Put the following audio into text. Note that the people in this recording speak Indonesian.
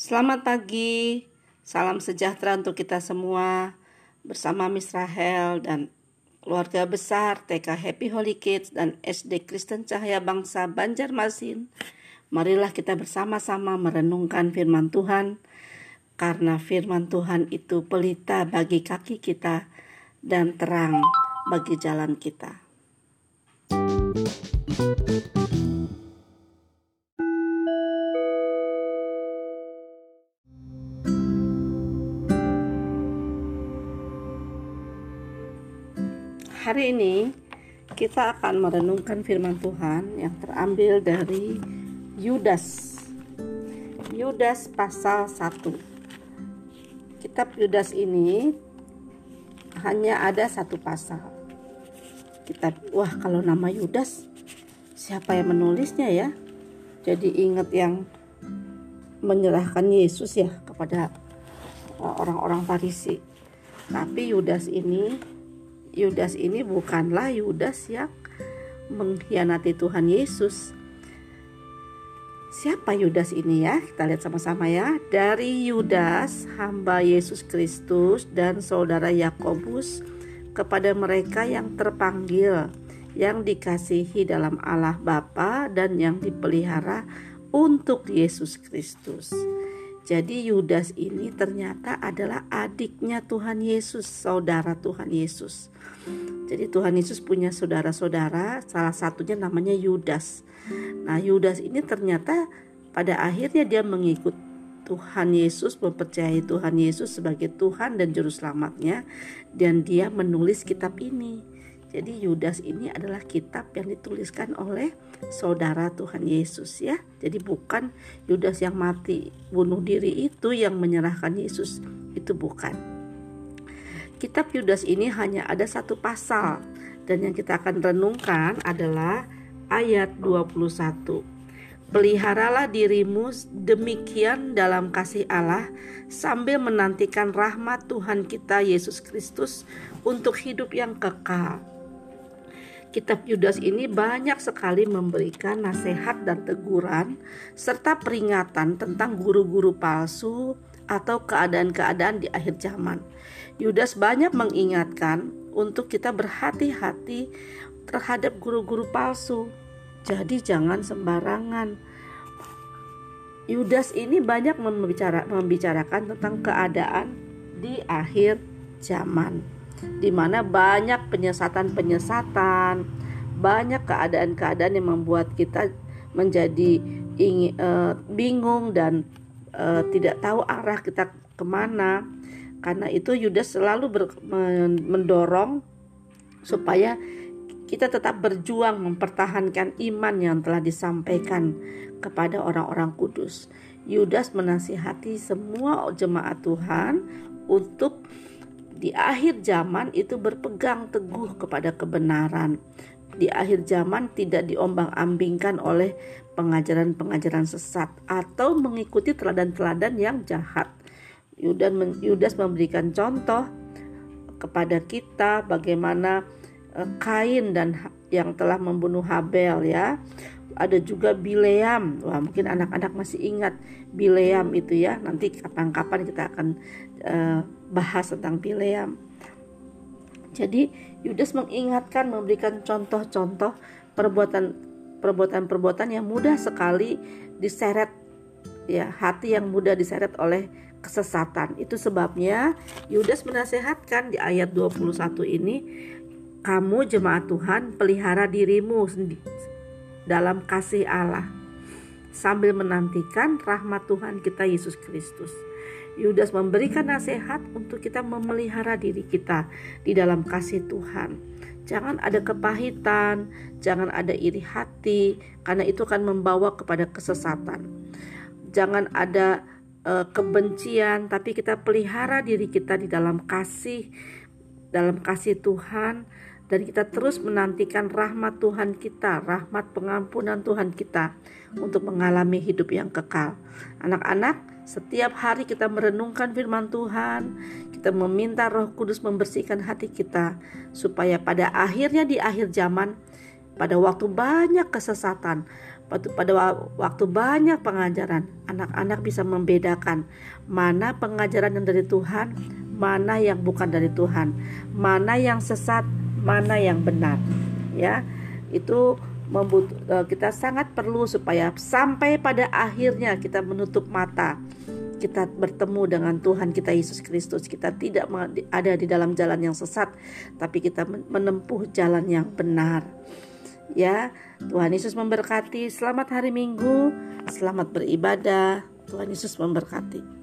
Selamat pagi, salam sejahtera untuk kita semua. Bersama Miss Rahel dan keluarga besar TK Happy Holy Kids dan SD Kristen Cahaya Bangsa Banjarmasin. Marilah kita bersama-sama merenungkan firman Tuhan, karena firman Tuhan itu pelita bagi kaki kita dan terang bagi jalan kita. Hari ini kita akan merenungkan firman Tuhan yang terambil dari Yudas pasal 1. Kitab Yudas ini hanya ada satu pasal. Kalau nama Yudas, siapa yang menulisnya ya? Jadi ingat yang menyerahkan Yesus ya kepada orang-orang Farisi. Tapi Yudas ini bukanlah Yudas yang mengkhianati Tuhan Yesus. Siapa Yudas ini ya? Kita lihat sama-sama ya. Dari Yudas, hamba Yesus Kristus dan saudara Yakobus, kepada mereka yang terpanggil, yang dikasihi dalam Allah Bapa dan yang dipelihara untuk Yesus Kristus. Jadi Yudas ini ternyata adalah adiknya Tuhan Yesus, saudara Tuhan Yesus. Jadi Tuhan Yesus punya saudara-saudara, salah satunya namanya Yudas. Nah, Yudas ini ternyata pada akhirnya dia mengikut Tuhan Yesus, mempercayai Tuhan Yesus sebagai Tuhan dan Juru Selamatnya, dan dia menulis kitab ini. Jadi Yudas ini adalah kitab yang dituliskan oleh saudara Tuhan Yesus ya. Jadi bukan Yudas yang mati bunuh diri itu yang menyerahkan Yesus, itu bukan. Kitab Yudas ini hanya ada satu pasal, dan yang kita akan renungkan adalah ayat 21. Peliharalah dirimu demikian dalam kasih Allah, sambil menantikan rahmat Tuhan kita Yesus Kristus untuk hidup yang kekal. Kitab Yudas ini banyak sekali memberikan nasihat dan teguran, serta peringatan tentang guru-guru palsu atau keadaan-keadaan di akhir zaman. Yudas banyak mengingatkan untuk kita berhati-hati terhadap guru-guru palsu. Jadi jangan sembarangan. Yudas ini banyak membicarakan tentang keadaan di akhir zaman, di mana banyak penyesatan, banyak keadaan-keadaan yang membuat kita menjadi bingung dan tidak tahu arah kita kemana. Karena itu Yudas selalu mendorong supaya kita tetap berjuang mempertahankan iman yang telah disampaikan kepada orang-orang kudus. Yudas menasihati semua jemaat Tuhan untuk di akhir zaman itu berpegang teguh kepada kebenaran. Di akhir zaman tidak diombang-ambingkan oleh pengajaran-pengajaran sesat atau mengikuti teladan-teladan yang jahat. Yudas memberikan contoh kepada kita bagaimana Kain dan yang telah membunuh Habel ya. Ada juga Bileam. Wah, mungkin anak-anak masih ingat Bileam itu ya. Nanti kapan-kapan kita akan bahas tentang Bileam. Jadi Yudas mengingatkan, memberikan contoh-contoh perbuatan yang mudah sekali diseret ya, hati yang mudah diseret oleh kesesatan. Itu sebabnya Yudas menasehatkan di ayat 21 ini, kamu jemaat Tuhan, pelihara dirimu dalam kasih Allah, sambil menantikan rahmat Tuhan kita Yesus Kristus. Yudas memberikan nasihat untuk kita memelihara diri kita di dalam kasih Tuhan. Jangan ada kepahitan, jangan ada iri hati, karena itu akan membawa kepada kesesatan. Jangan ada kebencian, tapi kita pelihara diri kita di dalam kasih Tuhan, dan kita terus menantikan rahmat Tuhan kita, rahmat pengampunan Tuhan kita untuk mengalami hidup yang kekal. Anak-anak, setiap hari kita merenungkan firman Tuhan, kita meminta Roh Kudus membersihkan hati kita, supaya pada akhirnya di akhir zaman, pada waktu banyak kesesatan, Pada waktu banyak pengajaran, anak-anak bisa membedakan mana pengajaran yang dari Tuhan, mana yang bukan dari Tuhan, mana yang sesat, mana yang benar. Ya, itu kita sangat perlu supaya sampai pada akhirnya kita menutup mata, kita bertemu dengan Tuhan kita Yesus Kristus. Kita tidak ada di dalam jalan yang sesat, tapi kita menempuh jalan yang benar. Ya, Tuhan Yesus memberkati. Selamat hari Minggu, selamat beribadah. Tuhan Yesus memberkati.